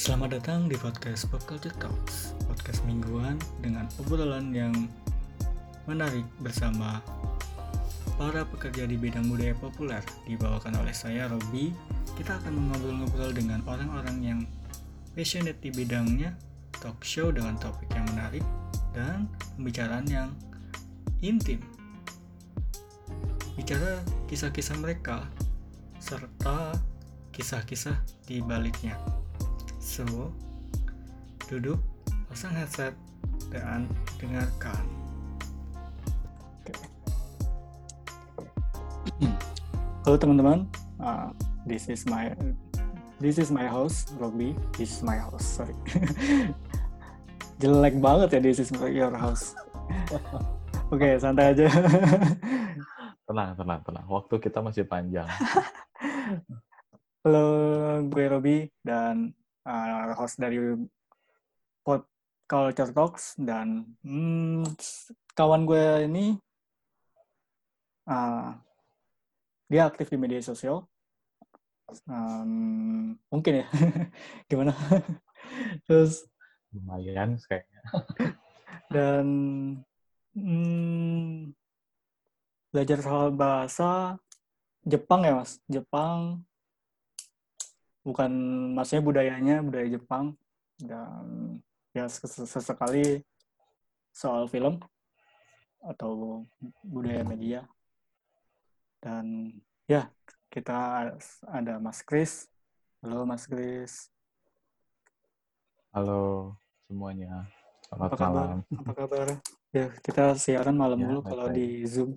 Selamat datang di podcast Pop Culture Talks, podcast mingguan dengan obrolan yang menarik bersama para pekerja di bidang budaya populer. Dibawakan oleh saya, Robby. Kita akan ngobrol-ngobrol dengan orang-orang yang passionate di bidangnya, talk show dengan topik yang menarik dan pembicaraan yang intim. Bicara kisah-kisah mereka serta kisah-kisah di baliknya. So, duduk, pasang headset, dan dengarkan. Halo teman-teman, this is my host, Robby. This is my host, sorry. Jelek banget ya, this is your host. Oke, santai aja. Tenang. Waktu kita masih panjang. Halo, gue Robby dan host dari Pop Culture Talks, dan kawan gue ini dia aktif di media sosial, mungkin ya. Gimana? Terus lumayan kayaknya. Dan belajar soal bahasa Jepang ya, Mas. Jepang, bukan maksudnya budaya Jepang, dan ya sesekali soal film atau budaya media. Dan ya, kita ada Mas Chris. Halo Mas Chris. Halo semuanya, selamat malam. Apa kabar? Ya, kita siaran malam dulu kalau di Zoom.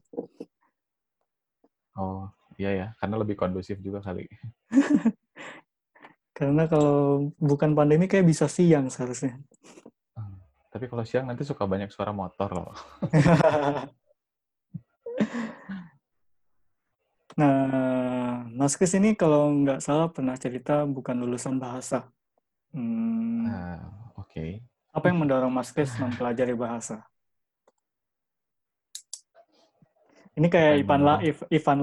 Oh iya ya, karena lebih kondusif juga kali. Karena kalau bukan pandemi kayak bisa siang seharusnya. Tapi kalau siang nanti suka banyak suara motor loh. Nah, Mas Chris ini kalau nggak salah pernah cerita bukan lulusan bahasa. Oke. Apa yang mendorong Mas Chris mempelajari bahasa? Ini kayak Ivan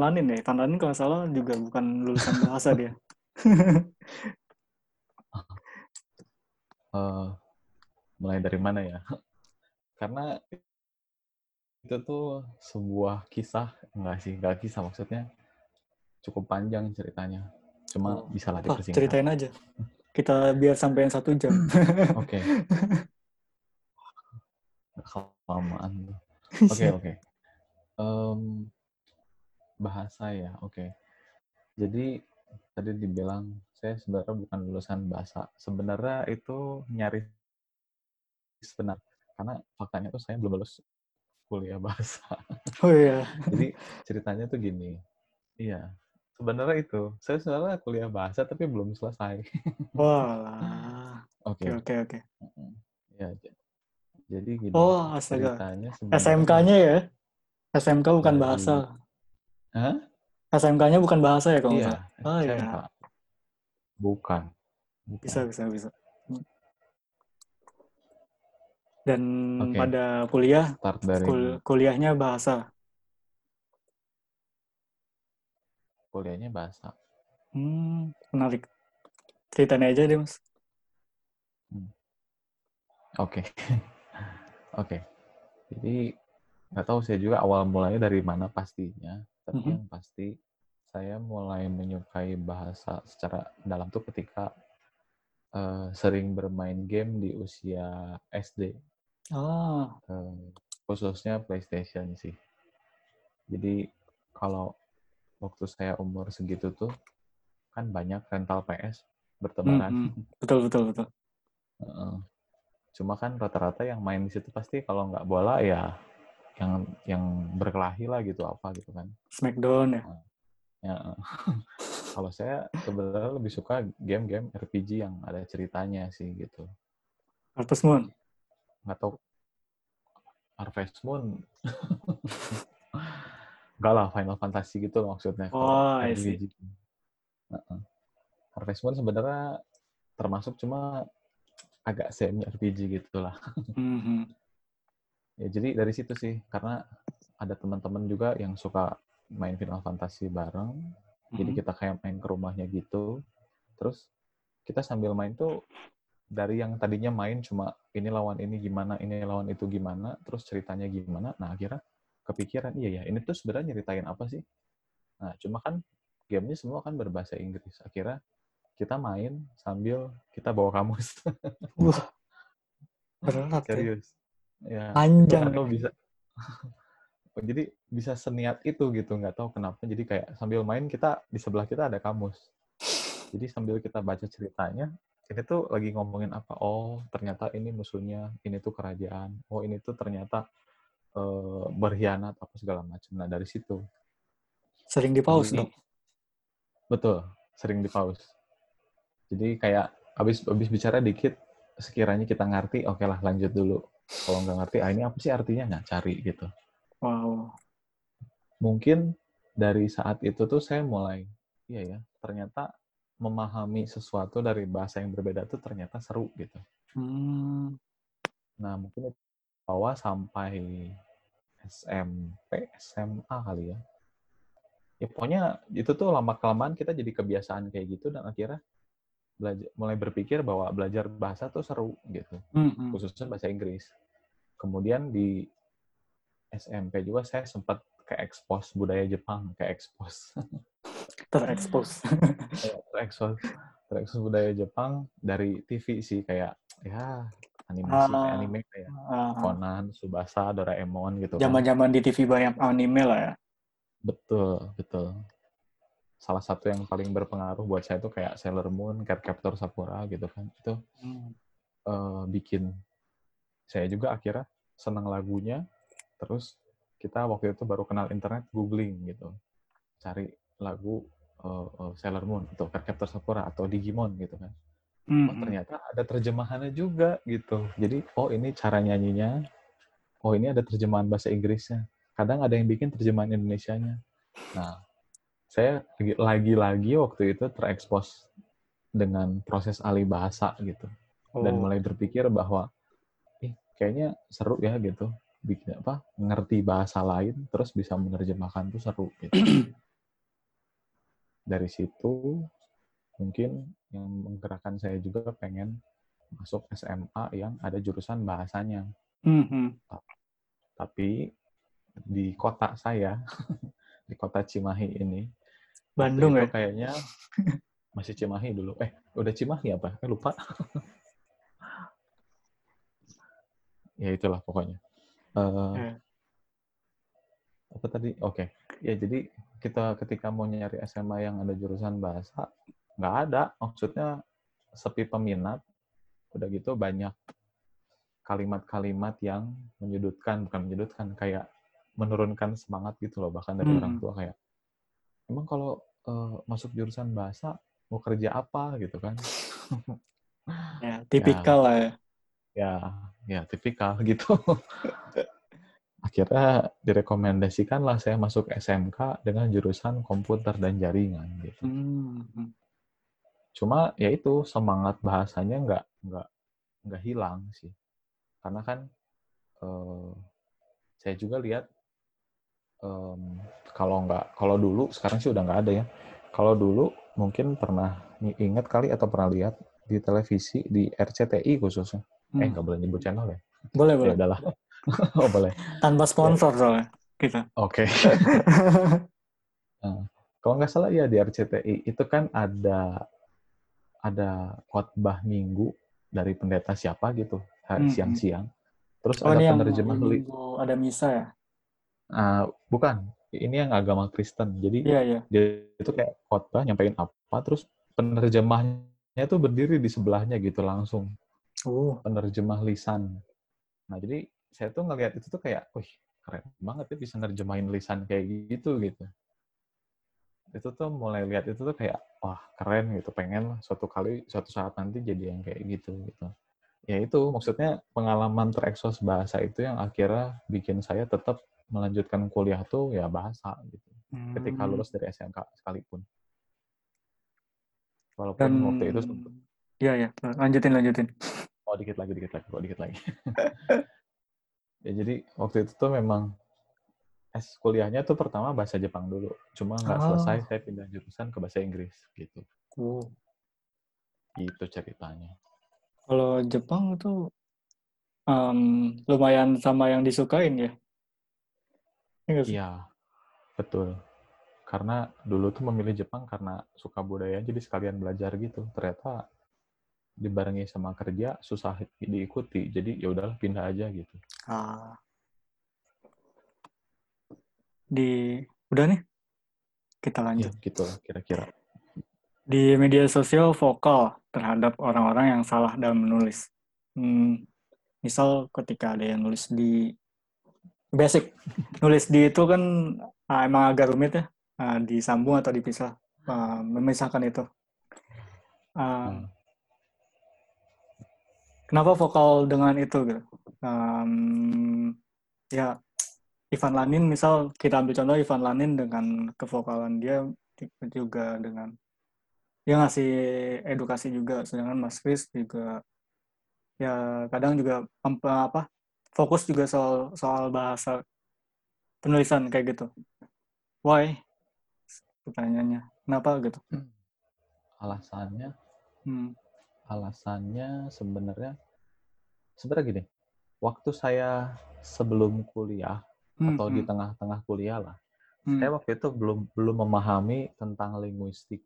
Lanin ya. Ivan Lanin kalau nggak salah juga bukan lulusan bahasa dia. Mulai dari mana ya? Karena itu tuh sebuah kisah, enggak kisah maksudnya cukup panjang ceritanya. Cuma bisa lah dipersingkat. Ceritain aja. Kita biar sampein 1 jam. Oke. Kelamaan. Oke. Bahasa ya, oke. Jadi tadi dibilang saya sebenarnya bukan lulusan bahasa. Sebenarnya itu nyaris benar. Karena faktanya tuh saya belum lulus kuliah bahasa. Oh iya. Jadi ceritanya tuh gini. Iya. Sebenarnya itu. Saya sebenarnya kuliah bahasa tapi belum selesai. Walah. Oke. Iya. Jadi gini. Oh, astaga. SMK-nya ya? SMK bukan bahasa. Hah? SMK-nya bukan bahasa ya kalau nggak salah? Oh iya. Bukan. Bisa. Dan pada kuliah, kuliahnya bahasa. Kuliahnya bahasa. Menarik. Ceritain aja deh, Mas. Oke. Jadi, nggak tahu saya juga awal mulanya dari mana pastinya. Tapi yang pasti, saya mulai menyukai bahasa secara dalam tuh ketika sering bermain game di usia SD. Khususnya PlayStation sih. Jadi, kalau waktu saya umur segitu tuh, kan banyak rental PS bertebaran. Betul. Cuma kan rata-rata yang main di situ pasti kalau nggak bola ya yang berkelahi lah gitu apa gitu kan. Smackdown ya? Ya. Kalau saya sebenarnya lebih suka game-game RPG yang ada ceritanya sih gitu. Harvest Moon? Nggak tahu. Harvest Moon? Nggak lah, Final Fantasy gitu maksudnya. Oh, I see. Harvest Moon sebenarnya termasuk cuma agak semi-RPG gitu lah. Ya, jadi dari situ sih, karena ada teman-teman juga yang suka main Final Fantasy bareng, jadi kita kayak main ke rumahnya gitu, terus kita sambil main tuh dari yang tadinya main cuma ini lawan ini gimana, ini lawan itu gimana, terus ceritanya gimana. Nah, akhirnya kepikiran, iya ya, ini tuh sebenarnya nyeritain apa sih? Nah, cuma kan gamenya semua kan berbahasa Inggris. Akhirnya kita main sambil kita bawa kamus. Wah, berat. Serius. Ya, panjang. Lo bisa. Jadi bisa seniat itu gitu, nggak tahu kenapa. Jadi kayak sambil main kita, di sebelah kita ada kamus. Jadi sambil kita baca ceritanya, ini tuh lagi ngomongin apa? Oh, ternyata ini musuhnya, ini tuh kerajaan. Oh, ini tuh ternyata berkhianat apa segala macam. Nah, dari situ. Sering di-pause dong. Betul, sering di-pause. Jadi kayak habis bicara dikit, sekiranya kita ngerti, oke lah lanjut dulu. Kalau nggak ngerti, ini apa sih artinya? Nggak cari gitu. Wow. Mungkin dari saat itu tuh saya mulai, iya ya, ternyata memahami sesuatu dari bahasa yang berbeda tuh ternyata seru gitu. Hmm. Nah mungkin bawa sampai SMP, SMA kali ya. Ya pokoknya itu tuh lama-kelamaan kita jadi kebiasaan kayak gitu dan akhirnya belajar, mulai berpikir bahwa belajar bahasa tuh seru gitu. Hmm. Khususnya bahasa Inggris. Kemudian di SMP juga saya sempat ke-expose budaya Jepang, ke-expose. Terekspos budaya Jepang dari TV sih, kayak ya anime kayak Conan, Tsubasa, Doraemon gitu. Zaman-zaman kan. Di TV banyak anime lah ya. Betul, betul. Salah satu yang paling berpengaruh buat saya itu kayak Sailor Moon, Cardcaptor Sakura gitu kan. Itu bikin saya juga akhirnya senang lagunya. Terus kita waktu itu baru kenal internet, googling gitu, cari lagu Sailor Moon atau Cardcaptor Sakura atau Digimon gitu kan. Oh, ternyata ada terjemahannya juga gitu. Jadi ini cara nyanyinya, ini ada terjemahan bahasa Inggrisnya. Kadang ada yang bikin terjemahan Indonesianya. Nah, saya lagi-lagi waktu itu terekspos dengan proses alih bahasa gitu. Dan mulai berpikir bahwa kayaknya seru ya gitu. Bikin ngerti bahasa lain terus bisa menerjemahkan tuh seru gitu. Dari situ mungkin yang menggerakkan saya juga pengen masuk SMA yang ada jurusan bahasanya. Tapi di kota saya di kota Cimahi ini, Bandung ya kayaknya masih Cimahi dulu. Udah Cimahi apa? Lupa. Ya itulah pokoknya. Apa tadi? Oke. Ya jadi kita ketika mau nyari SMA yang ada jurusan bahasa, nggak ada. Maksudnya sepi peminat. Udah gitu banyak kalimat-kalimat yang bukan menyudutkan, kayak menurunkan semangat gitu loh. Bahkan dari orang tua kayak, emang kalau masuk jurusan bahasa mau kerja apa gitu kan? Ya, tipikal lah ya. Ya, tipikal gitu. Akhirnya direkomendasikanlah saya masuk SMK dengan jurusan komputer dan jaringan gitu. Cuma ya itu semangat bahasanya nggak hilang sih. Karena kan saya juga lihat kalau dulu, sekarang sih udah nggak ada ya. Kalau dulu mungkin pernah ingat kali atau pernah lihat di televisi di RCTI khususnya. Nggak boleh nyebut channel ya? Boleh. Udahlah. Oh, boleh. Tanpa sponsor soalnya kita. Oke. Nah, kalau nggak salah ya di RCTI itu kan ada khotbah minggu dari pendeta siapa gitu siang-siang. Terus ada penerjemah ada misa ya? Bukan. Ini yang agama Kristen. Jadi dia itu kayak khotbah nyampein apa, terus penerjemahnya tuh berdiri di sebelahnya gitu langsung. Penerjemah lisan. Nah, jadi saya tuh ngelihat itu tuh kayak, wih, keren banget ya bisa nerjemahin lisan kayak gitu. Itu tuh mulai lihat itu tuh kayak, wah, keren gitu. Pengen lah suatu saat nanti jadi yang kayak gitu. Ya itu, maksudnya pengalaman terekspos bahasa itu yang akhirnya bikin saya tetap melanjutkan kuliah tuh ya bahasa gitu. Ketika lulus dari SMK sekalipun. Walaupun waktu itu Iya. Lanjutin. Dikit lagi. Ya, jadi waktu itu tuh memang kuliahnya tuh pertama bahasa Jepang dulu. Cuma nggak selesai, saya pindah jurusan ke bahasa Inggris, gitu. Gitu ceritanya. Kalau Jepang tuh lumayan sama yang disukain ya? Iya, betul. Karena dulu tuh memilih Jepang karena suka budaya, jadi sekalian belajar gitu. Ternyata dibarengi sama kerja susah diikuti, jadi ya udahlah pindah aja gitu. Ah. Udah nih, kita lanjut. Ya, gitu lah kira-kira. Di media sosial vokal terhadap orang-orang yang salah dalam menulis. Misal ketika ada yang nulis di basic, nulis di itu kan emang agak rumit ya, disambung atau dipisah, memisahkan itu. Kenapa vokal dengan itu gitu? Ya Ivan Lanin misal, kita ambil contoh Ivan Lanin dengan kevokalan dia juga dengan dia ngasih edukasi juga, sedangkan Mas Chris juga ya kadang juga fokus juga soal bahasa penulisan kayak gitu. Why? Pertanyaannya. Kenapa gitu? Alasannya sebenarnya gini. Waktu saya sebelum kuliah atau di tengah-tengah kuliah lah, saya waktu itu belum memahami tentang linguistik.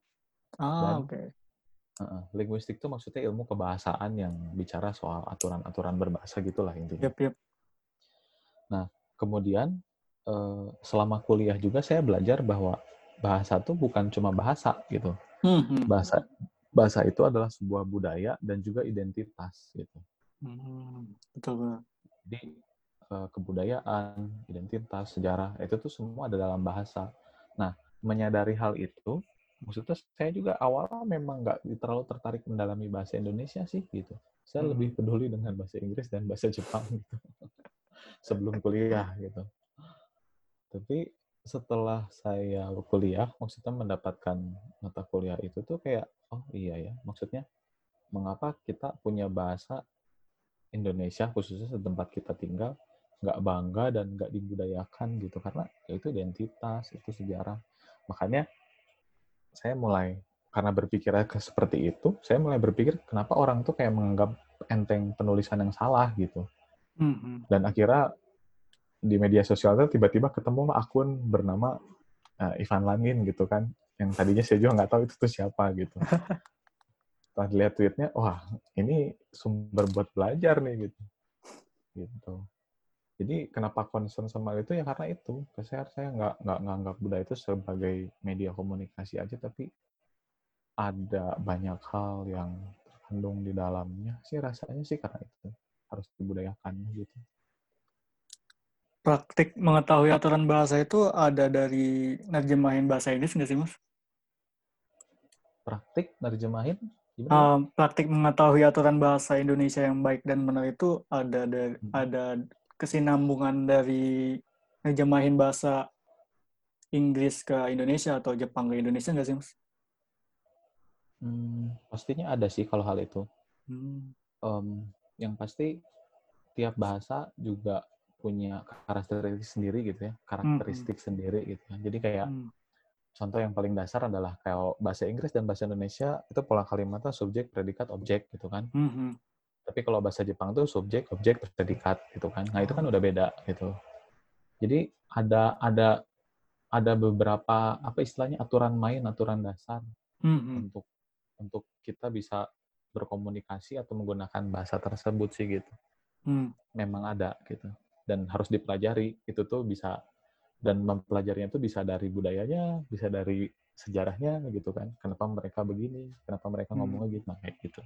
Linguistik itu maksudnya ilmu kebahasaan yang bicara soal aturan-aturan berbahasa gitulah intinya. Yep. Nah, kemudian selama kuliah juga saya belajar bahwa bahasa itu bukan cuma bahasa gitu. Bahasa itu adalah sebuah budaya dan juga identitas gitu. Betul. Jadi kebudayaan, identitas, sejarah itu tuh semua ada dalam bahasa. Nah, menyadari hal itu, maksudnya saya juga awalnya memang nggak terlalu tertarik mendalami bahasa Indonesia sih gitu. Saya lebih peduli dengan bahasa Inggris dan bahasa Jepang gitu. Sebelum kuliah gitu. Tapi setelah saya kuliah, maksudnya mendapatkan mata kuliah itu tuh kayak, oh iya ya, maksudnya mengapa kita punya bahasa Indonesia khususnya tempat kita tinggal nggak bangga dan nggak dibudayakan gitu, karena itu identitas, itu sejarah. Makanya saya mulai, karena berpikirnya seperti itu, saya mulai berpikir kenapa orang tuh kayak menganggap enteng penulisan yang salah gitu. Dan akhirnya di media sosial itu tiba-tiba ketemu akun bernama Ivan Lanin gitu kan, yang tadinya saya juga nggak tahu itu tuh siapa gitu. Setelah dilihat tweetnya, wah ini sumber buat belajar nih gitu. Jadi kenapa concern sama itu ya karena itu. Saya nggak nganggap budaya itu sebagai media komunikasi aja, tapi ada banyak hal yang terkandung di dalamnya sih rasanya sih, karena itu harus dibudayakan gitu. Praktik mengetahui aturan bahasa itu ada dari nerjemahin bahasa Inggris nggak sih Mas? Praktik nerjemahin? Praktik mengetahui aturan bahasa Indonesia yang baik dan benar itu ada kesinambungan dari ngejemahin bahasa Inggris ke Indonesia atau Jepang ke Indonesia nggak sih Mas? Pastinya ada sih kalau hal itu. Yang pasti tiap bahasa juga punya karakteristik sendiri gitu ya, sendiri gitu. Jadi kayak contoh yang paling dasar adalah kayak bahasa Inggris dan bahasa Indonesia itu pola kalimatnya subjek, predikat, objek gitu kan. Tapi kalau bahasa Jepang tuh subjek, objek, predikat gitu kan. Nah, itu kan udah beda gitu. Jadi ada beberapa istilahnya aturan dasar untuk kita bisa berkomunikasi atau menggunakan bahasa tersebut sih gitu. Memang ada gitu dan harus dipelajari. Itu tuh bisa, dan mempelajarinya tuh bisa dari budayanya, bisa dari sejarahnya gitu kan. Kenapa mereka begini? Kenapa mereka ngomongnya gitu? Nah, kayak gitu.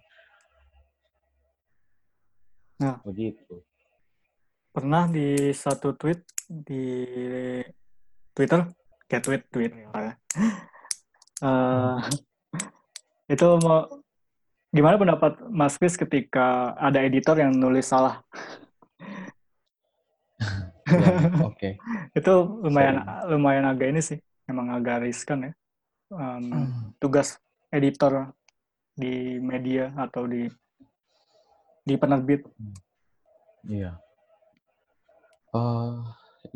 Nah, begitu. Pernah di satu tweet di Twitter, kayak tweet ya. Itu mau gimana pendapat Mas Chris ketika ada editor yang nulis salah? Oke. Itu lumayan agak ini sih, emang agak riskan ya. Tugas editor di media atau di penerbit. Iya.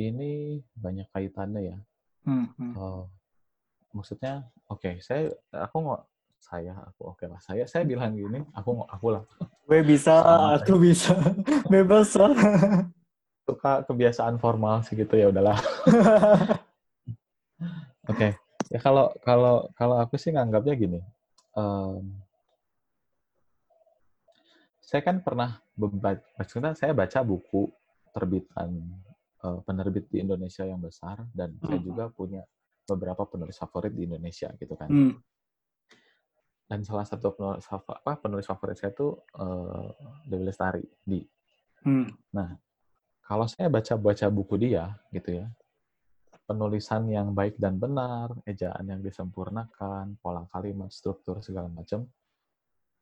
Ini banyak kaitannya ya. Maksudnya, saya Saya bilang gini, aku lah. Gue bisa, aku bisa. Bebas lah. Suka kebiasaan formal sih gitu, ya udahlah. Oke. Ya kalau aku sih nganggapnya gini. Saya kan pernah maksudnya saya baca buku terbitan penerbit di Indonesia yang besar, dan saya juga punya beberapa penulis favorit di Indonesia gitu kan. Dan salah satu penulis favorit saya itu Dewi Lestari di. Nah, kalau saya baca buku dia gitu ya, penulisan yang baik dan benar, ejaan yang disempurnakan, pola kalimat, struktur segala macam,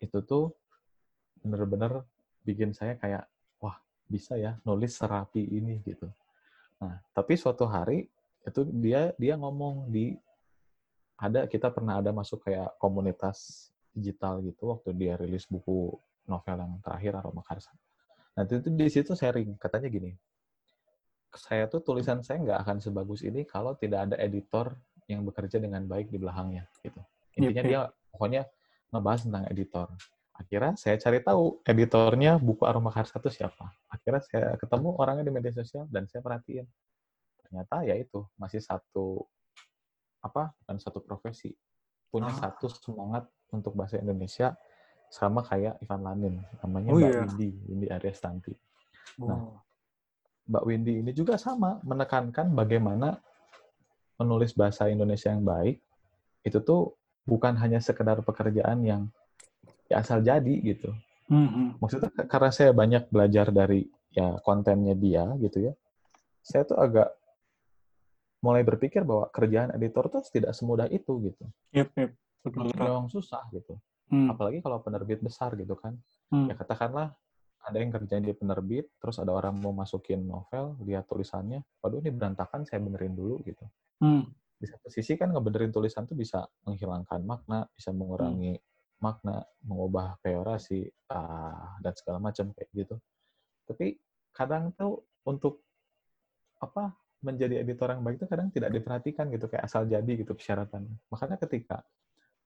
itu tuh benar-benar bikin saya kayak, wah bisa ya nulis serapi ini gitu. Nah, tapi suatu hari itu dia ngomong kita pernah ada masuk kayak komunitas digital gitu waktu dia rilis buku novel yang terakhir Aroma Karsa. Nah, itu di situ sharing, katanya gini. Saya tuh tulisan saya nggak akan sebagus ini kalau tidak ada editor yang bekerja dengan baik di belakangnya gitu. Intinya dia pokoknya ngebahas tentang editor. Akhirnya saya cari tahu editornya buku Aroma Karsa itu siapa. Akhirnya saya ketemu orangnya di media sosial dan saya perhatiin. Ternyata ya itu masih satu profesi, punya satu semangat untuk bahasa Indonesia sama kayak Ivan Lanin, namanya Windy Ariestanti. Nah, Mbak Windy ini juga sama menekankan bagaimana menulis bahasa Indonesia yang baik itu tuh bukan hanya sekedar pekerjaan yang ya asal jadi gitu. Maksudnya karena saya banyak belajar dari ya kontennya dia gitu ya, saya tuh agak mulai berpikir bahwa kerjaan editor tuh tidak semudah itu gitu. Yep. Memang susah gitu. Apalagi kalau penerbit besar gitu kan. Ya katakanlah ada yang kerjanya di penerbit, terus ada orang mau masukin novel, lihat tulisannya, waduh ini berantakan, saya benerin dulu gitu. Di satu sisi kan ngebenerin tulisan tuh bisa menghilangkan makna, bisa mengurangi makna, mengubah peyorasi, dan segala macam kayak gitu. Tapi kadang tuh untuk menjadi editor yang baik itu kadang tidak diperhatikan gitu, kayak asal jadi gitu persyaratannya. Makanya ketika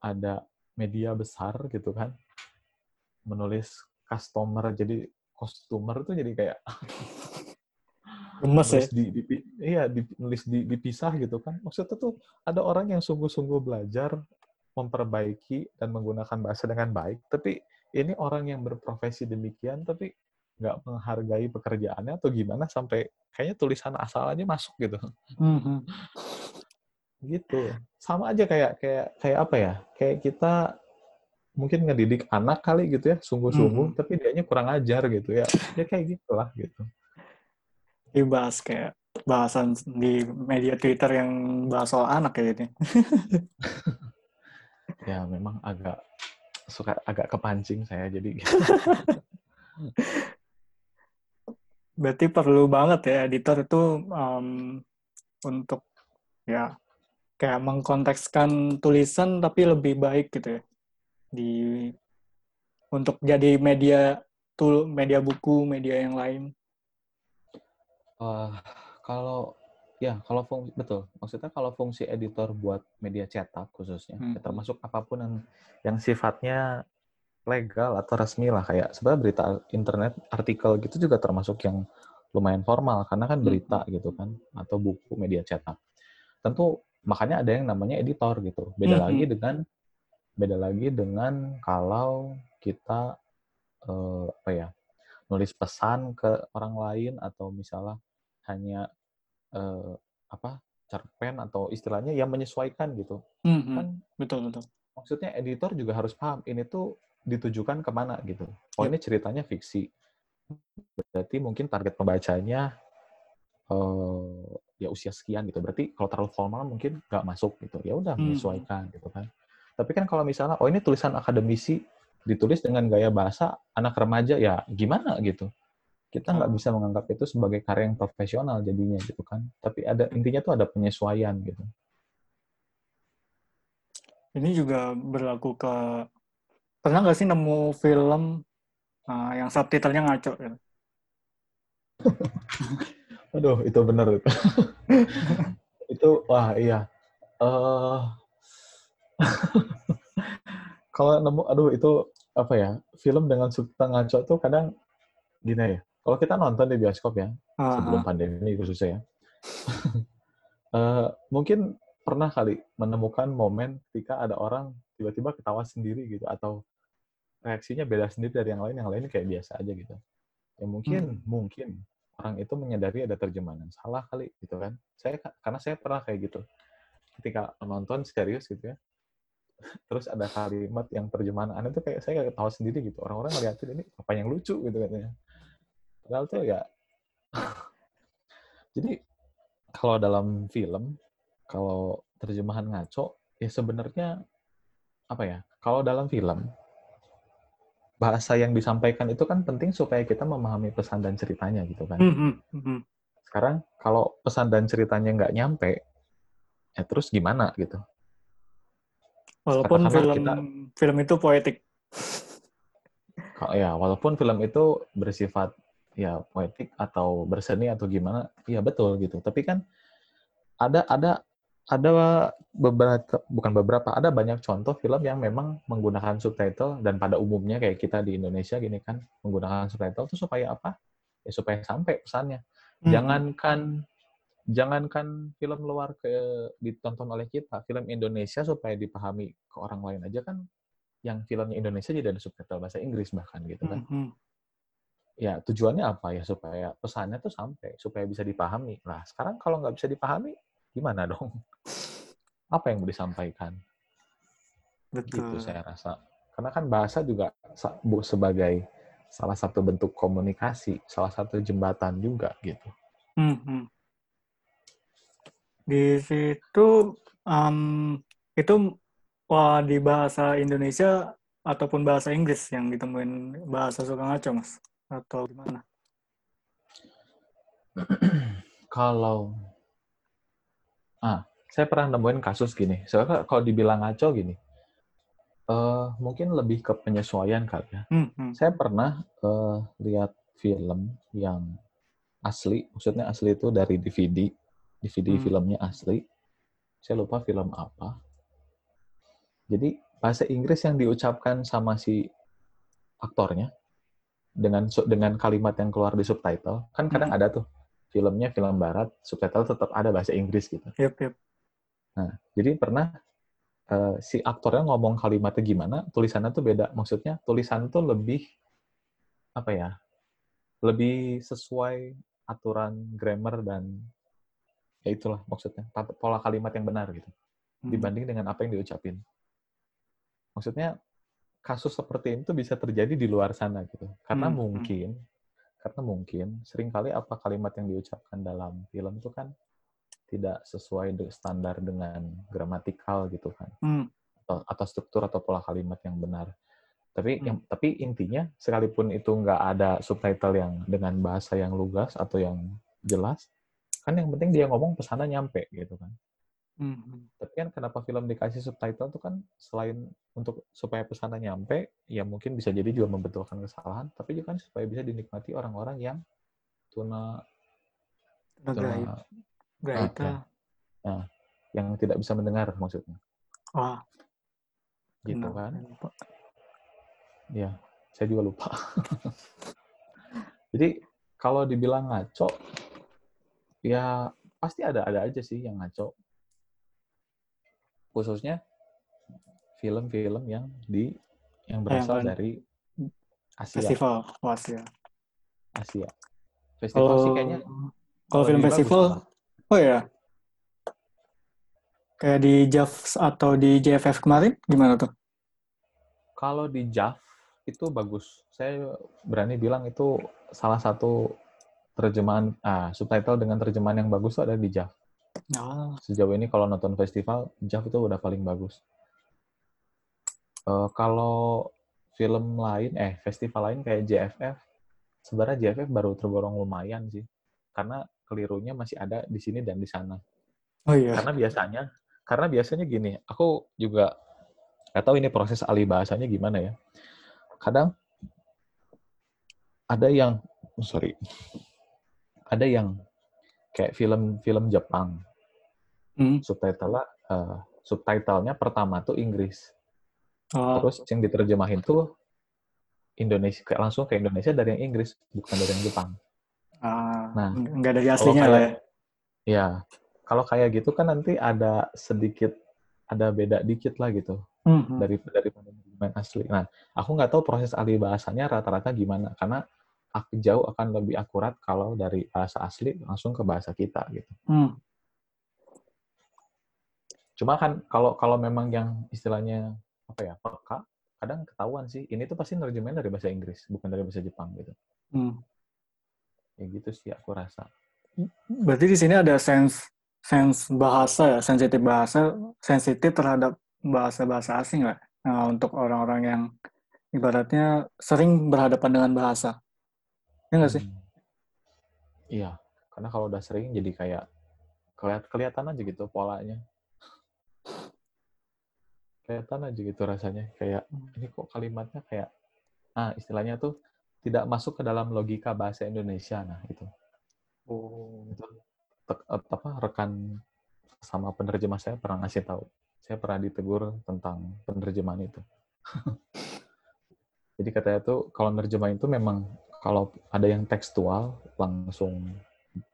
ada media besar gitu kan, menulis customer jadi customer tuh jadi kayak gemes ya? Nulis dipisah gitu kan. Maksudnya tuh ada orang yang sungguh-sungguh belajar memperbaiki dan menggunakan bahasa dengan baik, tapi ini orang yang berprofesi demikian, tapi nggak menghargai pekerjaannya atau gimana sampai kayaknya tulisan asal aja masuk gitu. Gitu. Sama aja kayak kita mungkin ngedidik anak kali gitu ya, sungguh-sungguh, tapi dianya kurang ajar gitu ya. Ya kayak gitulah gitu. Dibahas kayak bahasan di media Twitter yang bahas soal anak kayak ini. Ya memang agak kepancing saya jadi gitu. Berarti perlu banget ya editor itu untuk ya kayak mengkontekskan tulisan tapi lebih baik gitu ya, untuk jadi media buku, media yang lain. Betul, maksudnya kalau fungsi editor buat media cetak khususnya, termasuk apapun yang sifatnya legal atau resmi lah, kayak sebenarnya berita internet, artikel gitu juga termasuk yang lumayan formal karena kan berita gitu kan, atau buku media cetak. Tentu makanya ada yang namanya editor gitu. Beda lagi dengan kalau kita nulis pesan ke orang lain atau misalnya hanya cerpen atau istilahnya yang menyesuaikan gitu. Kan betul. Maksudnya editor juga harus paham ini tuh ditujukan kemana gitu. Oh ini ceritanya fiksi, berarti mungkin target pembacanya ya usia sekian gitu. Berarti kalau terlalu formal mungkin nggak masuk gitu. Ya udah menyesuaikan gitu kan. Tapi kan kalau misalnya oh ini tulisan akademisi ditulis dengan gaya bahasa anak remaja, ya gimana gitu. Kita nggak bisa menganggap itu sebagai karya yang profesional jadinya gitu kan. Tapi intinya tuh ada penyesuaian gitu. Ini juga berlaku ke, pernah nggak sih nemu film yang subtitlenya ngaco? Gitu? Aduh, itu benar. Itu, wah iya. kalau nemu, aduh itu apa ya, film dengan cerita ngaco tuh kadang gini ya, kalau kita nonton di bioskop ya, sebelum pandemi khususnya ya, mungkin pernah kali menemukan momen ketika ada orang tiba-tiba ketawa sendiri gitu, atau reaksinya beda sendiri dari yang lain kayak biasa aja gitu. Ya mungkin, mungkin orang itu menyadari ada terjemahan salah kali gitu kan. Saya, karena saya pernah kayak gitu. Ketika nonton serius gitu ya, terus ada kalimat yang terjemahan aneh tuh kayak saya ketawa sendiri gitu. Orang-orang ngeliatin ini apa yang lucu gitu katanya. Padahal tuh ya. Jadi kalau dalam film, kalau terjemahan ngaco, ya sebenarnya apa ya? Kalau dalam film, bahasa yang disampaikan itu kan penting supaya kita memahami pesan dan ceritanya gitu kan. Sekarang kalau pesan dan ceritanya nggak nyampe, ya terus gimana gitu? Walaupun film itu poetik. Ya, walaupun film itu bersifat ya poetik atau berseni atau gimana, ya betul gitu. Tapi kan ada beberapa, bukan beberapa, ada banyak contoh film yang memang menggunakan subtitle, dan pada umumnya kayak kita di Indonesia gini kan, menggunakan subtitle itu supaya apa? Ya supaya sampai pesannya. Jangankan film luar ditonton oleh kita, film Indonesia supaya dipahami ke orang lain aja kan, yang filmnya Indonesia jadi ada subtitle bahasa Inggris bahkan gitu kan. Ya tujuannya apa? Ya supaya pesannya tuh sampai, supaya bisa dipahami. Nah sekarang kalau nggak bisa dipahami, gimana dong? Apa yang mau disampaikan? Betul. Gitu saya rasa. Karena kan bahasa juga sebagai salah satu bentuk komunikasi, salah satu jembatan juga gitu. Di situ, itu di bahasa Indonesia ataupun bahasa Inggris yang ditemuin bahasa suka ngaco, Mas? Atau gimana? Kalau saya pernah nemuin kasus gini. Soalnya kalau dibilang ngaco gini, mungkin lebih ke penyesuaian kali ya. Saya pernah lihat film yang asli, maksudnya asli itu dari DVD filmnya asli. Saya lupa film apa. Jadi bahasa Inggris yang diucapkan sama si aktornya dengan kalimat yang keluar di subtitle, kan kadang ada tuh. Filmnya film barat, subtitle tetap ada bahasa Inggris gitu. Yep. Nah, jadi pernah si aktornya ngomong kalimatnya gimana, tulisannya tuh beda. Maksudnya tulisan tuh lebih apa ya? Lebih sesuai aturan grammar dan ya itulah maksudnya pola kalimat yang benar gitu. Dibanding dengan apa yang diucapin. Maksudnya kasus seperti itu bisa terjadi di luar sana gitu. Karena mungkin seringkali apa kalimat yang diucapkan dalam film itu kan tidak sesuai standar dengan gramatikal gitu kan, atau struktur atau pola kalimat yang benar. Tapi intinya sekalipun itu nggak ada subtitle yang dengan bahasa yang lugas atau yang jelas, kan yang penting dia ngomong pesannya nyampe gitu kan. Tapi kan kenapa film dikasih subtitle itu kan selain untuk supaya pesannya nyampe, ya mungkin bisa jadi juga membetulkan kesalahan, tapi juga kan supaya bisa dinikmati orang-orang yang tuna yang tidak bisa mendengar maksudnya. Gitu kan? Ya, saya juga lupa. Jadi kalau dibilang ngaco, ya pasti ada aja sih yang ngaco. Khususnya film-film yang berasal dari Asia. Festival Asia. Festival sih kayaknya. Kalau film festival, kayak di JAFF atau di JFF kemarin, gimana tuh? Kalau di JAFF itu bagus. Saya berani bilang itu salah satu terjemahan, subtitle dengan terjemahan yang bagus itu ada di JAFF. Sejauh ini kalau nonton festival, JAFF itu udah paling bagus. Kalau film lain, festival lain kayak JFF, sebenarnya JFF baru tergolong lumayan sih, karena kelirunya masih ada di sini dan di sana. Karena biasanya gini, aku juga nggak tahu ini proses alih bahasanya gimana ya. Kadang ada yang kayak film Jepang, subtitlenya pertama tuh Inggris, Terus yang diterjemahin tuh Indonesia langsung ke Indonesia dari yang Inggris, bukan dari yang Jepang. Nah, nggak dari aslinya lah ya. Ya, kalau kayak gitu kan nanti ada sedikit, ada beda dikit lah gitu dari penerjemahan asli. Nah, aku nggak tahu proses ahli bahasanya rata-rata gimana, karena jauh akan lebih akurat kalau dari bahasa asli langsung ke bahasa kita gitu. Cuma kan kalau memang yang istilahnya apa ya, peka, kadang ketahuan sih ini tuh pasti nerjemahin dari bahasa Inggris bukan dari bahasa Jepang gitu. Ya gitu sih aku rasa. Berarti di sini ada sense bahasa ya, sensitif terhadap bahasa asing nggak? Nah, untuk orang-orang yang ibaratnya sering berhadapan dengan bahasa. Ya nggak sih? Iya, karena kalau udah sering jadi kayak kelihatan aja gitu polanya. Kelihatan aja gitu rasanya, kayak ini kok kalimatnya kayak istilahnya tuh tidak masuk ke dalam logika bahasa Indonesia, nah itu. Itu rekan sama penerjemah saya pernah ngasih tahu. Saya pernah ditegur tentang penerjemahan itu. Jadi katanya tuh kalau nerjemahin itu memang kalau ada yang tekstual langsung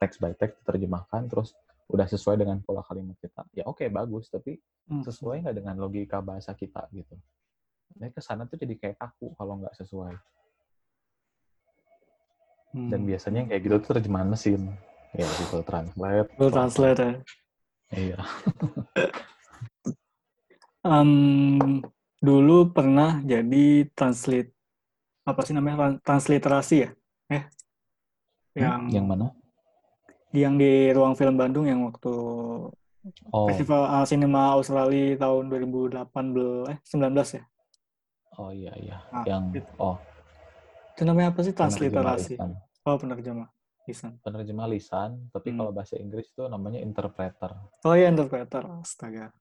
text by text diterjemahkan terus udah sesuai dengan pola kalimat kita. Ya oke, bagus, tapi sesuai nggak dengan logika bahasa kita gitu. Nah, kesana tuh jadi kayak kaku kalau nggak sesuai. Dan biasanya kayak gitu tuh terjemahan mesin. Ya, Google Translate. Google Translate ya. Iya. Dulu pernah jadi translate, apa sih namanya, transliterasi ya? Yang mana? Yang di Ruang Film Bandung yang waktu Festival Cinema Australia tahun 2019 ya? Oh iya. Nah, yang itu namanya apa sih, transliterasi? Penerjemah lisan. Penerjemah lisan, tapi kalau bahasa Inggris itu namanya interpreter. Oh iya, interpreter. Astaga.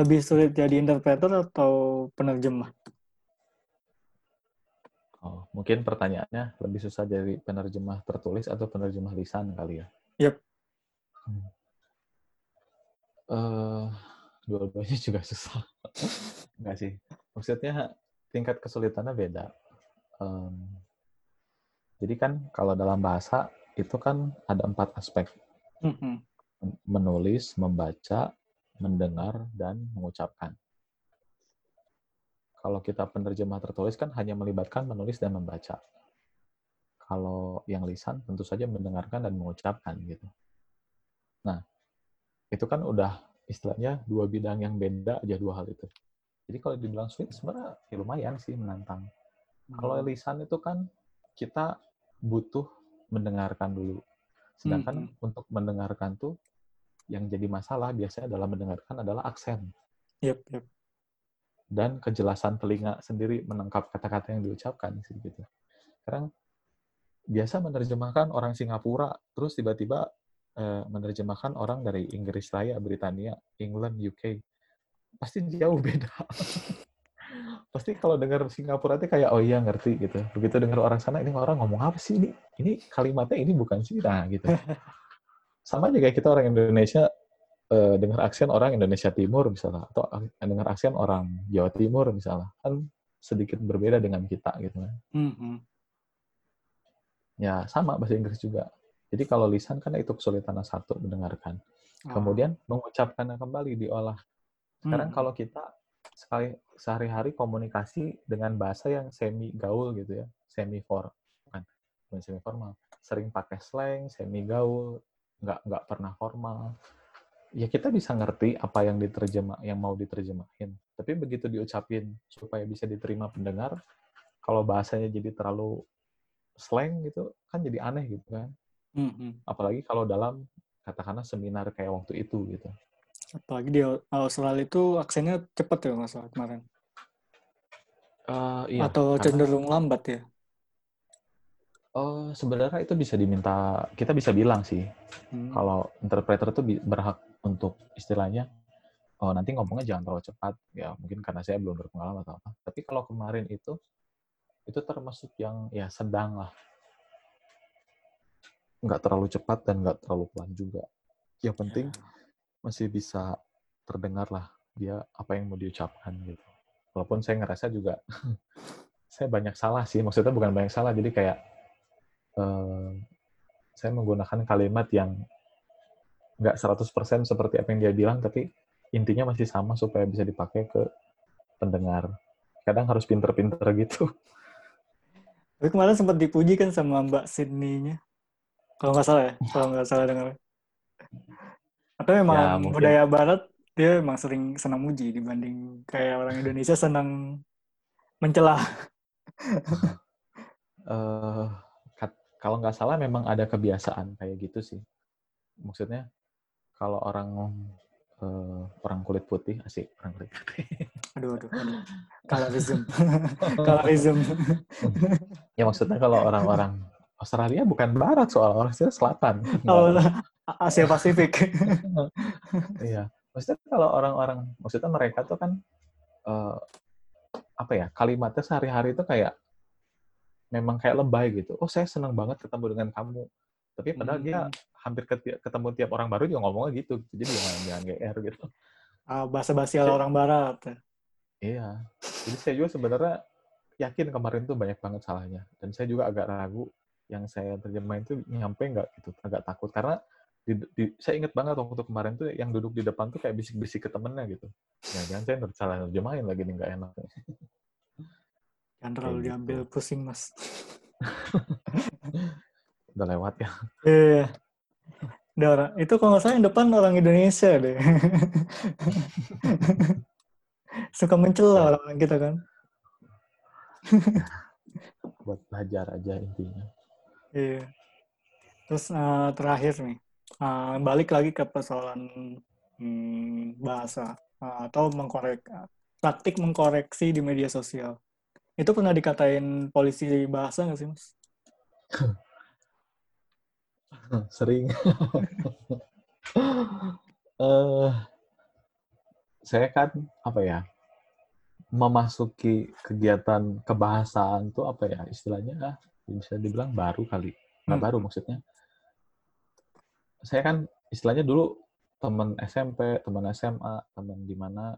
Lebih sulit jadi interpreter atau penerjemah? Oh, mungkin pertanyaannya lebih susah jadi penerjemah tertulis atau penerjemah lisan kali ya? Yep. Dua-duanya juga susah. Enggak sih. Maksudnya tingkat kesulitannya beda. Jadi kan kalau dalam bahasa itu kan ada 4 aspek. Menulis, membaca, mendengar, dan mengucapkan. Kalau kita penerjemah tertulis kan hanya melibatkan menulis dan membaca. Kalau yang lisan tentu saja mendengarkan dan mengucapkan gitu. Nah, itu kan udah istilahnya 2 bidang yang beda aja 2 hal itu. Jadi kalau dibilang sulit sebenarnya ya lumayan sih, menantang. Kalau lisan itu kan kita butuh mendengarkan dulu. Sedangkan untuk mendengarkan tuh yang jadi masalah biasanya dalam mendengarkan adalah aksen. Yep. Dan kejelasan telinga sendiri menangkap kata-kata yang diucapkan gitu. Sekarang biasa menerjemahkan orang Singapura, terus tiba-tiba menerjemahkan orang dari Inggris Raya, Britania, England, UK, pasti jauh beda. Pasti kalau dengar Singapura itu kayak oh iya ngerti gitu. Begitu dengar orang sana, ini orang ngomong apa sih ini? Ini kalimatnya ini bukan sih, nah gitu. Sama aja kayak kita orang Indonesia dengar aksen orang Indonesia Timur misalnya, atau dengar aksen orang Jawa Timur misalnya, kan sedikit berbeda dengan kita gitu kan. Ya sama bahasa Inggris juga. Jadi kalau lisan kan itu kesulitannya 1 mendengarkan, kemudian mengucapkannya kembali diolah. Sekarang kalau kita sehari-hari komunikasi dengan bahasa yang semi gaul gitu ya, bukan semi formal, sering pakai slang, semi gaul, nggak pernah formal. Ya kita bisa ngerti apa yang mau diterjemahin. Tapi begitu diucapin supaya bisa diterima pendengar, kalau bahasanya jadi terlalu slang gitu, kan jadi aneh gitu kan. Apalagi kalau dalam katakanlah seminar kayak waktu itu gitu. Apalagi di Australia itu aksennya cepet ya Mas kemarin. Iya, atau cenderung lambat ya? Sebenarnya itu bisa diminta, kita bisa bilang sih kalau interpreter tuh berhak untuk istilahnya nanti ngomongnya jangan terlalu cepat ya, mungkin karena saya belum berpengalaman atau apa. Tapi kalau kemarin itu termasuk yang ya sedang lah, nggak terlalu cepat dan nggak terlalu pelan juga. Yang penting masih bisa terdengar lah dia apa yang mau diucapkan gitu. Walaupun saya ngerasa juga saya banyak salah sih, maksudnya bukan banyak salah, jadi kayak saya menggunakan kalimat yang nggak 100% seperti apa yang dia bilang, tapi intinya masih sama supaya bisa dipakai ke pendengar. Kadang harus pinter-pinter gitu. Tapi kemarin sempat dipuji kan sama Mbak Sydney-nya. Kalau nggak salah ya? Kalau nggak salah dengar. Atau memang ya, budaya Barat, dia emang sering senang muji dibanding kayak orang Indonesia senang mencela. Kalau nggak salah memang ada kebiasaan kayak gitu sih. Maksudnya kalau orang kulit putih asik, orang kulit putih. Aduh. Colorism. Ya maksudnya kalau orang-orang Australia bukan barat, soal orang selatan. Oh, Asia Pasifik. Iya. Maksudnya kalau orang-orang, maksudnya mereka tuh kan kalimatnya sehari-hari itu kayak memang kayak lebay gitu. Oh, saya senang banget ketemu dengan kamu. Tapi padahal dia hampir ketemu tiap orang baru juga ngomongnya gitu. Jadi dia jangan GR gitu. Bahasa-bahasa orang barat. Iya. Jadi saya juga sebenarnya yakin kemarin tuh banyak banget salahnya. Dan saya juga agak ragu yang saya terjemahin tuh nyampe nggak gitu. Agak takut. Karena saya ingat banget waktu kemarin tuh yang duduk di depan tuh kayak bisik-bisik ke temennya gitu. Jangan saya salah terjemahin lagi nih, nggak enak. Jangan terlalu diambil pusing, Mas. Udah lewat ya. Iya. Udah, itu kalau nggak salah yang depan orang Indonesia deh. Suka mencela orang kita kan. Buat belajar aja intinya. Iya. Terus terakhir nih. Balik lagi ke persoalan bahasa atau praktik mengkoreksi di media sosial. Itu pernah dikatain polisi bahasa nggak sih, Mas? Sering. Saya kan memasuki kegiatan kebahasaan tuh istilahnya bisa dibilang baru kali. Nggak baru maksudnya. Saya kan istilahnya dulu teman SMP, teman SMA, teman di mana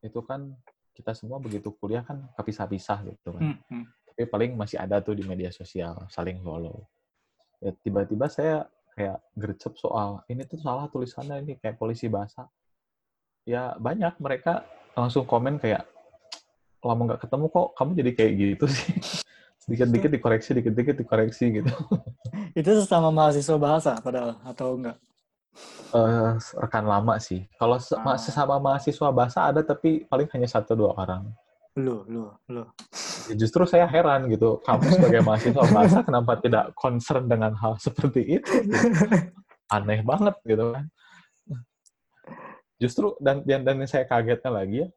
itu kan kita semua begitu kuliah kan kepisah-pisah gitu kan. Tapi paling masih ada tuh di media sosial saling follow. Ya, tiba-tiba saya kayak gercep soal ini tuh salah tulisannya, ini kayak polisi bahasa. Ya banyak mereka langsung komen kayak lama nggak ketemu kok kamu jadi kayak gitu sih. Sedikit-dikit dikoreksi, dikit-dikit dikoreksi gitu. Itu sesama mahasiswa bahasa padahal atau enggak? Rekan lama sih. Kalau sesama mahasiswa bahasa ada tapi paling hanya 1-2 orang. Loh. Justru saya heran gitu, kamu sebagai mahasiswa bahasa kenapa tidak concern dengan hal seperti itu? Aneh banget gitu kan. Justru dan yang saya kagetnya lagi ya,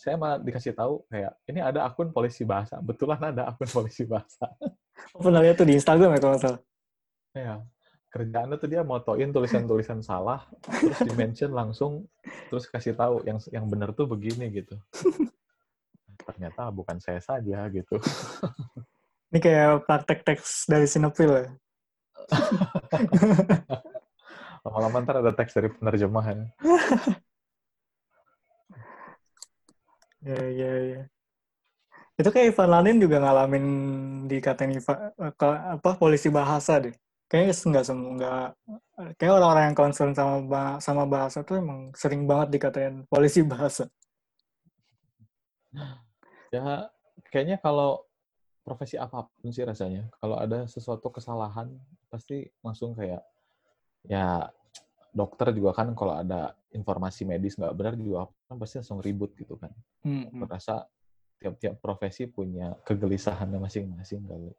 saya malah dikasih tahu kayak ini ada akun polisi bahasa, betulan ada akun polisi bahasa. Pernah lihat tuh di Instagram ya kalau nggak salah. Iya. Kerjaannya tuh dia motoin tulisan-tulisan salah, terus di-mention langsung, terus kasih tahu yang benar tuh begini gitu. Ternyata bukan saya saja gitu. Ini kayak praktek teks dari Sinopil ya? Lama-lama ntar ada teks dari penerjemahan. Ya. Itu kayak Ivan Lanin juga ngalamin dikatain polisi bahasa deh. Kayaknya orang-orang yang concern sama bahasa tuh emang sering banget dikatain polisi bahasa. Ya, kayaknya kalau profesi apapun sih rasanya. Kalau ada sesuatu kesalahan, pasti langsung kayak, ya dokter juga kan kalau ada informasi medis nggak benar juga kan pasti langsung ribut gitu kan. Merasa tiap-tiap profesi punya kegelisahannya masing-masing kali.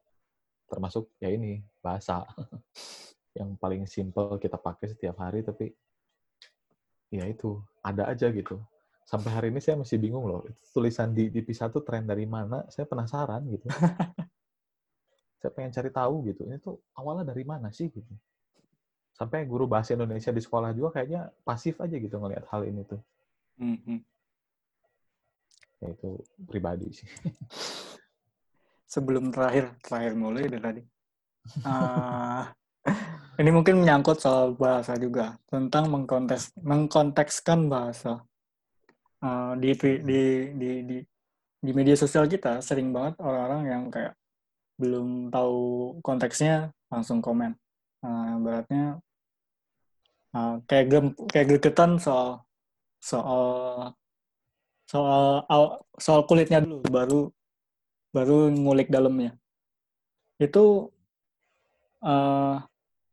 Termasuk ya ini bahasa yang paling simple kita pakai setiap hari, tapi ya itu ada aja gitu. Sampai hari ini saya masih bingung loh, itu tulisan di IP1 tren dari mana, saya penasaran gitu. Saya pengen cari tahu gitu, ini tuh awalnya dari mana sih gitu. Sampai guru bahasa Indonesia di sekolah juga kayaknya pasif aja gitu ngelihat hal ini tuh. Ya itu pribadi sih. Sebelum terakhir mulai dari tadi. Ini mungkin menyangkut soal bahasa juga, tentang mengkontekskan bahasa. di media sosial kita sering banget orang-orang yang kayak belum tahu konteksnya langsung komen. Ibaratnya kayak gregetan soal kulitnya dulu baru ngulik dalamnya. Itu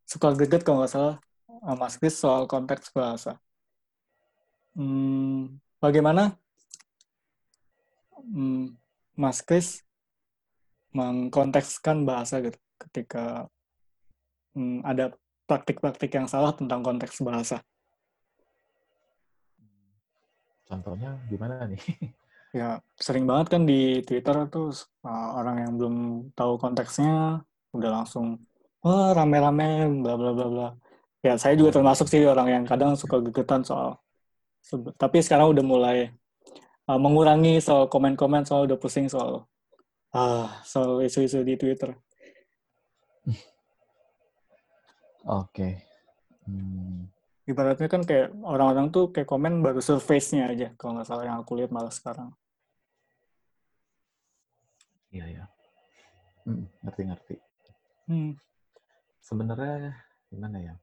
suka greget kalau nggak salah Mas Chris soal konteks bahasa. Bagaimana Mas Chris mengkontekskan bahasa gitu ketika ada praktik-praktik yang salah tentang konteks bahasa? Contohnya gimana nih? Ya, sering banget kan di Twitter tuh orang yang belum tahu konteksnya udah langsung wah rame-rame bla bla bla bla. Ya, saya juga termasuk sih orang yang kadang suka gegetan soal. Tapi sekarang udah mulai mengurangi soal komen-komen, soal udah pusing soal isu-isu di Twitter. Oke. Ibaratnya kan kayak orang-orang tuh kayak komen baru surface-nya aja, kalau nggak salah yang aku lihat malah sekarang. Iya. Ngerti. Sebenarnya gimana ya?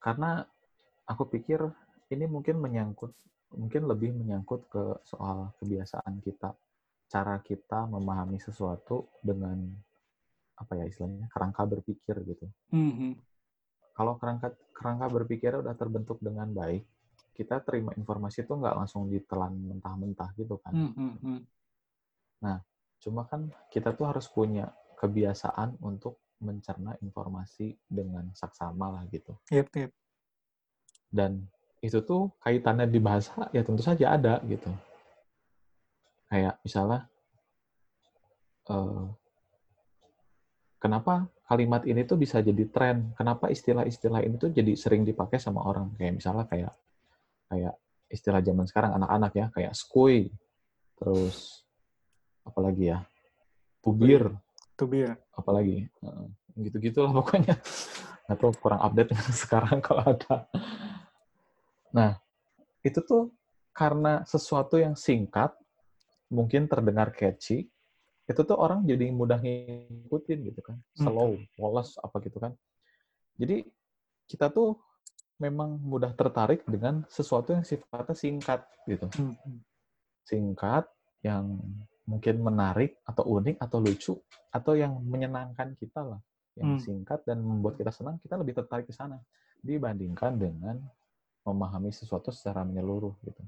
Karena aku pikir ini mungkin lebih menyangkut ke soal kebiasaan kita, cara kita memahami sesuatu dengan apa ya istilahnya kerangka berpikir gitu. Mm-hmm. Kalau kerangka berpikir udah terbentuk dengan baik, kita terima informasi itu nggak langsung ditelan mentah-mentah gitu kan. Mm-hmm. Nah, cuma kan kita tuh harus punya kebiasaan untuk mencerna informasi dengan saksama lah gitu. Yep. Dan itu tuh kaitannya di bahasa ya tentu saja ada gitu. Kayak misalnya, kenapa kalimat ini tuh bisa jadi tren? Kenapa istilah-istilah ini tuh jadi sering dipakai sama orang? Kayak misalnya kayak istilah zaman sekarang anak-anak ya, kayak skuy, terus apalagi ya, tubir, apalagi gitu-gitulah pokoknya. Nggak tahu kurang update sekarang kalau ada. Nah, itu tuh karena sesuatu yang singkat, mungkin terdengar catchy, itu tuh orang jadi mudah ngikutin gitu kan. Slow, polos, apa gitu kan. Jadi, kita tuh memang mudah tertarik dengan sesuatu yang sifatnya singkat gitu. Singkat, yang mungkin menarik, atau unik, atau lucu, atau yang menyenangkan kita lah. Yang singkat dan membuat kita senang, kita lebih tertarik ke sana. Dibandingkan dengan memahami sesuatu secara menyeluruh gitu.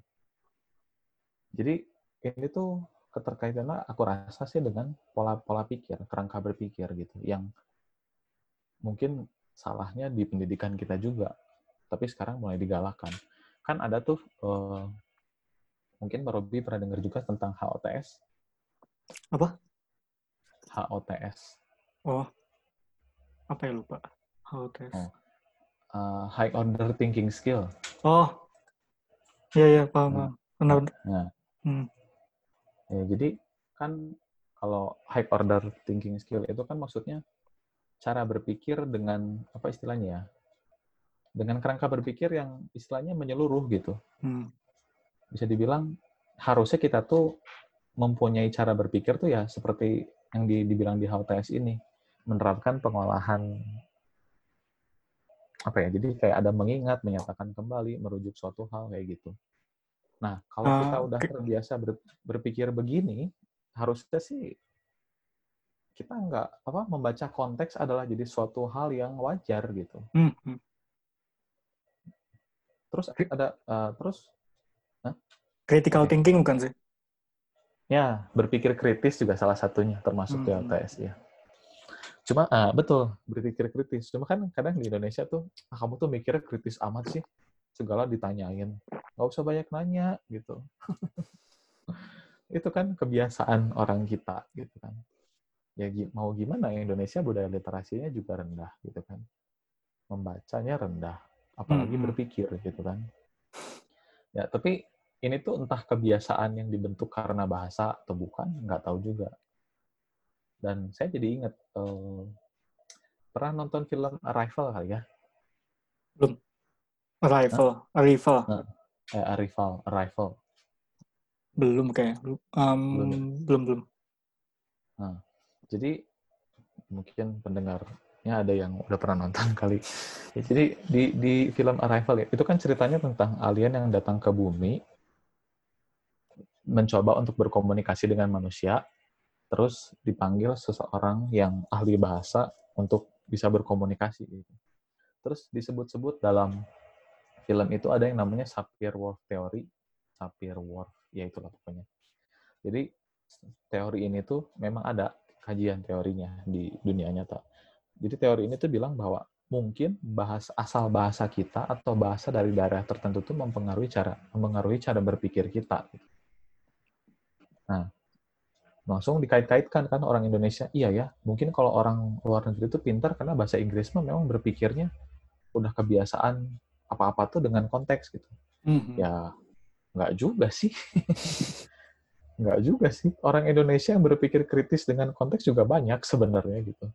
Jadi, ini tuh keterkaitannya aku rasa sih dengan pola pikir, kerangka berpikir gitu, yang mungkin salahnya di pendidikan kita juga, tapi sekarang mulai digalakkan. Kan ada tuh, mungkin Pak Robby pernah dengar juga tentang HOTS. Apa? HOTS. Oh, apa ya lupa? HOTS. Oh. High order thinking skill. Oh, iya paham. Benar. Ya, jadi kan kalau high order thinking skill itu kan maksudnya cara berpikir dengan apa istilahnya ya? Dengan kerangka berpikir yang istilahnya menyeluruh gitu. Bisa dibilang harusnya kita tuh mempunyai cara berpikir tuh ya seperti yang dibilang di HOTS ini, menerapkan pengolahan apa ya? Jadi kayak ada mengingat, menyatakan kembali, merujuk suatu hal kayak gitu. Nah, kalau kita udah terbiasa berpikir begini, harusnya sih kita membaca konteks adalah jadi suatu hal yang wajar gitu. Terus ada critical thinking bukan sih? Ya, berpikir kritis juga salah satunya termasuk HOTS ya. Cuma betul, berpikir kritis. Cuma kan kadang di Indonesia tuh kamu tuh mikir kritis amat sih. Segala ditanyain, nggak usah banyak nanya gitu. Itu kan kebiasaan orang kita gitu kan. Ya mau gimana ya Indonesia budaya literasinya juga rendah gitu kan. Membacanya rendah, apalagi berpikir gitu kan. Ya tapi ini tuh entah kebiasaan yang dibentuk karena bahasa atau bukan, nggak tahu juga. Dan saya jadi ingat pernah nonton film Arrival kali ya? Belum. Arrival. Arrival. Belum kayaknya. Belum. Nah, jadi mungkin pendengarnya ada yang udah pernah nonton kali. Ya, jadi di film Arrival ya, itu kan ceritanya tentang alien yang datang ke bumi, mencoba untuk berkomunikasi dengan manusia, terus dipanggil seseorang yang ahli bahasa untuk bisa berkomunikasi. Terus disebut-sebut dalam film itu ada yang namanya Sapir-Whorf Theory. Sapir-Whorf, ya itulah pokoknya. Jadi teori ini tuh memang ada kajian teorinya di dunia nyata. Jadi teori ini tuh bilang bahwa mungkin asal bahasa kita atau bahasa dari daerah tertentu tuh mempengaruhi cara berpikir kita. Nah, langsung dikait-kaitkan kan orang Indonesia, iya ya, mungkin kalau orang luar negeri itu pintar karena bahasa Inggris memang berpikirnya udah kebiasaan apa-apa tuh dengan konteks gitu. Mm-hmm. Ya, nggak juga sih. Orang Indonesia yang berpikir kritis dengan konteks juga banyak sebenarnya gitu.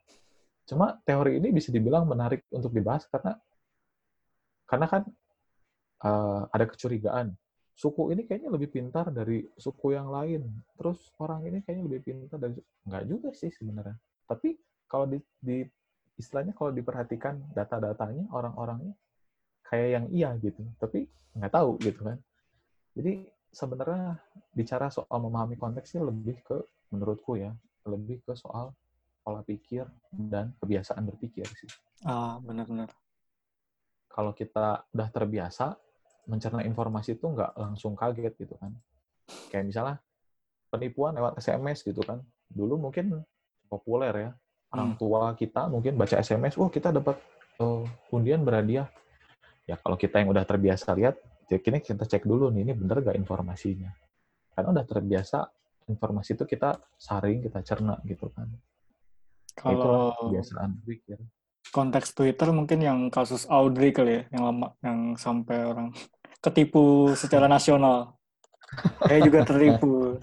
Cuma teori ini bisa dibilang menarik untuk dibahas karena kan ada kecurigaan. Suku ini kayaknya lebih pintar dari suku yang lain. Terus orang ini kayaknya lebih pintar dari suku. Nggak juga sih sebenarnya. Tapi kalau di istilahnya kalau diperhatikan data-datanya, orang-orangnya kayak yang iya gitu. Tapi nggak tahu gitu kan. Jadi sebenarnya bicara soal memahami konteksnya lebih ke, menurutku ya, lebih ke soal pola pikir dan kebiasaan berpikir sih. Ah, benar-benar. Kalau kita udah terbiasa mencerna informasi itu nggak langsung kaget gitu kan. Kayak misalnya penipuan lewat SMS gitu kan. Dulu mungkin populer ya. Orang tua kita mungkin baca SMS, wah kita dapat undian berhadiah. Ya kalau kita yang udah terbiasa lihat, kini kita cek dulu nih, ini bener nggak informasinya. Karena udah terbiasa, informasi itu kita saring, kita cerna gitu kan. Kalau kebiasaan berpikir. Konteks Twitter mungkin yang kasus Audrey kali ya, yang lama, yang sampai orang ketipu secara nasional. Saya juga tertipu.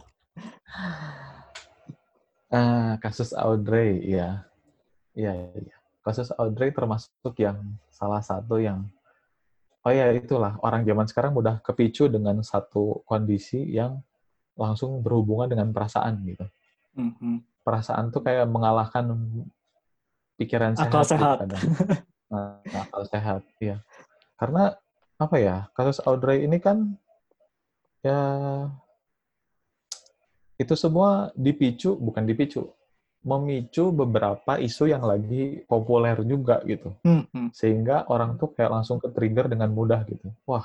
Kasus Audrey, ya. Iya. Kasus Audrey termasuk yang salah satu yang, oh ya itulah, orang zaman sekarang mudah kepicu dengan satu kondisi yang langsung berhubungan dengan perasaan gitu. Mm-hmm. Perasaan tuh kayak mengalahkan pikiran akal sehat. Akal sehat, ya. Karena, apa ya, kasus Audrey ini kan, ya, itu semua memicu beberapa isu yang lagi populer juga gitu. Mm-hmm. Sehingga orang tuh kayak langsung ke-trigger dengan mudah gitu. Wah,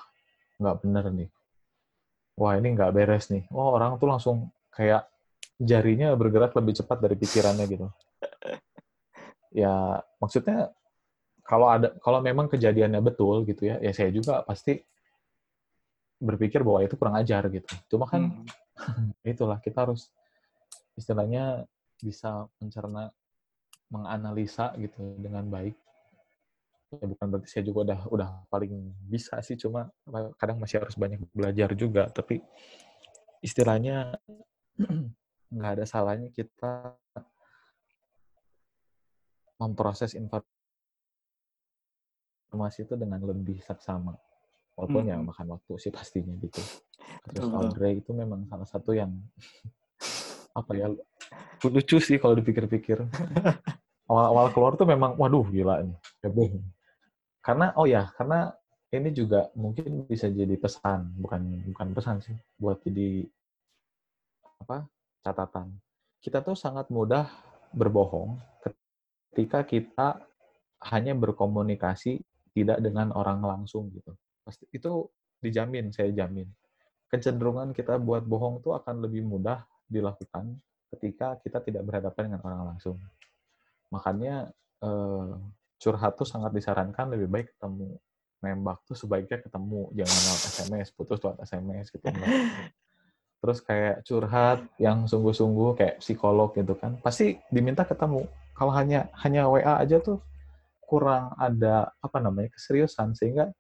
nggak bener nih. Wah, ini nggak beres nih. Wah, orang tuh langsung kayak jarinya bergerak lebih cepat dari pikirannya gitu. Ya, maksudnya kalau memang kejadiannya betul gitu ya, ya saya juga pasti berpikir bahwa itu kurang ajar gitu. Cuma kan itulah, kita harus istilahnya bisa mencerna, menganalisa gitu dengan baik. Ya, bukan berarti saya juga udah paling bisa sih, cuma kadang masih harus banyak belajar juga. Tapi istilahnya nggak ada salahnya kita memproses informasi itu dengan lebih saksama. Walaupun ya makan waktu sih pastinya gitu. Terus Audrey itu memang salah satu yang apa ya, lucu sih kalau dipikir-pikir. Awal-awal keluar tuh memang, waduh gila nih. Karena ini juga mungkin bisa jadi pesan, bukan pesan sih, buat jadi apa, catatan. Kita tuh sangat mudah berbohong ketika kita hanya berkomunikasi tidak dengan orang langsung gitu. Pasti itu dijamin, saya jamin. Kecenderungan kita buat bohong tuh akan lebih mudah dilakukan ketika kita tidak berhadapan dengan orang langsung. Makanya curhat tuh sangat disarankan, lebih baik ketemu. Nembak tuh sebaiknya ketemu, jangan lewat SMS, putus lewat SMS gitu. Terus kayak curhat yang sungguh-sungguh kayak psikolog gitu kan, pasti diminta ketemu. Kalau hanya WA aja tuh kurang ada keseriusan, sehingga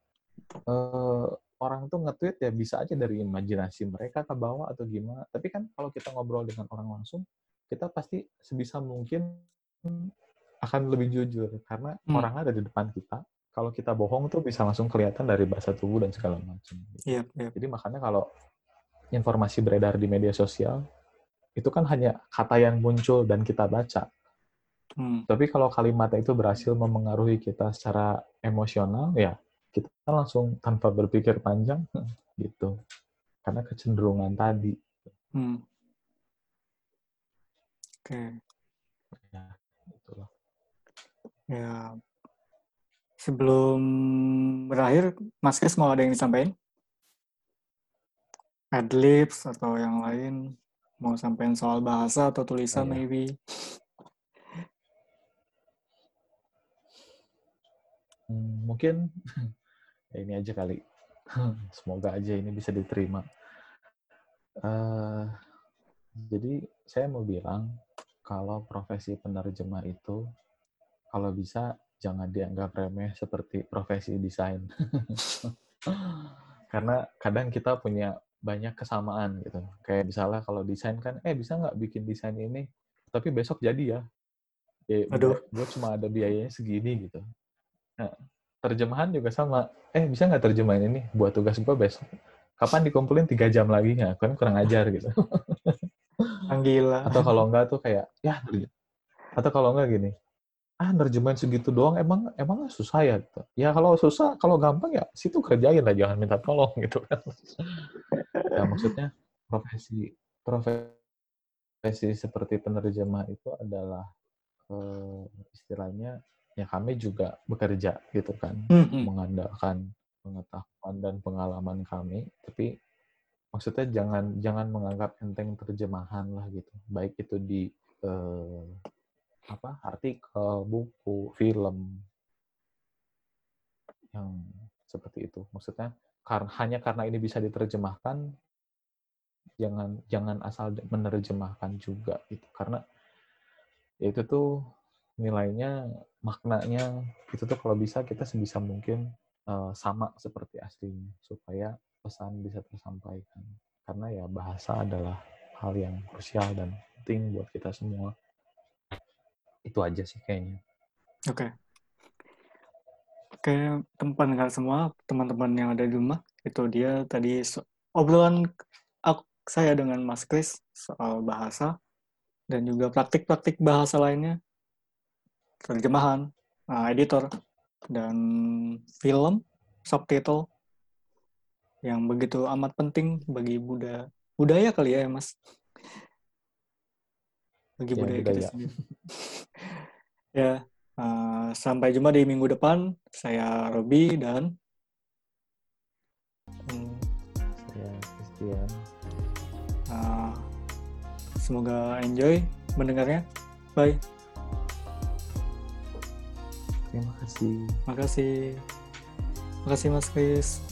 orang tuh nge-tweet ya bisa aja dari imajinasi mereka ke bawah atau gimana. Tapi kan kalau kita ngobrol dengan orang langsung, kita pasti sebisa mungkin akan lebih jujur karena orangnya ada di depan kita, kalau kita bohong tuh bisa langsung kelihatan dari bahasa tubuh dan segala macam. Yep, yep. Jadi makanya kalau informasi beredar di media sosial, itu kan hanya kata yang muncul dan kita baca. Tapi kalau kalimatnya itu berhasil memengaruhi kita secara emosional, ya kita langsung tanpa berpikir panjang, gitu. Karena kecenderungan tadi. Oke. Ya, itulah. Ya. Sebelum berakhir, Mas Chris mau ada yang disampaikan? Adlibs atau yang lain? Mau sampaikan soal bahasa atau tulisan maybe? Mungkin ini aja kali. Semoga aja ini bisa diterima. Jadi saya mau bilang, kalau profesi penerjemah itu, kalau bisa, jangan dianggap remeh seperti profesi desain. Karena kadang kita punya banyak kesamaan gitu. Kayak misalnya kalau desain kan, bisa nggak bikin desain ini? Tapi besok jadi ya. Aduh. Gue cuma ada biayanya segini gitu. Nah, terjemahan juga sama. Bisa nggak terjemahan ini? Buat tugas gue besok. Kapan dikumpulin 3 jam lagi? Ya, kan kurang ajar gitu. Gila. Atau kalau nggak tuh kayak, atau kalau nggak gini, nerjemahin segitu doang emang susah ya gitu. Ya kalau susah, kalau gampang ya situ kerjain lah, jangan minta tolong gitu kan. Ya maksudnya profesi seperti penerjemah itu adalah istilahnya ya kami juga bekerja gitu kan, mengandalkan pengetahuan dan pengalaman kami, tapi maksudnya jangan menganggap enteng terjemahan lah gitu. Baik itu di artikel, buku, film yang seperti itu. Maksudnya hanya karena ini bisa diterjemahkan, jangan asal menerjemahkan juga gitu. Karena itu tuh nilainya, maknanya itu tuh kalau bisa kita sebisa mungkin sama seperti aslinya supaya pesan bisa tersampaikan. Karena ya bahasa adalah hal yang krusial dan penting buat kita semua. Itu aja sih kayaknya. Oke, teman-teman semua, teman-teman yang ada di rumah, itu dia tadi obrolan saya dengan Mas Chris soal bahasa dan juga praktik-praktik bahasa lainnya, terjemahan, editor, dan film, subtitle, yang begitu amat penting bagi budaya kali ya Mas? Bagi budaya kita sendiri. Ya, sampai jumpa di minggu depan. Saya Robby dan saya Christian. Semoga enjoy mendengarnya. Bye. Terima kasih. Makasih Mas Chris.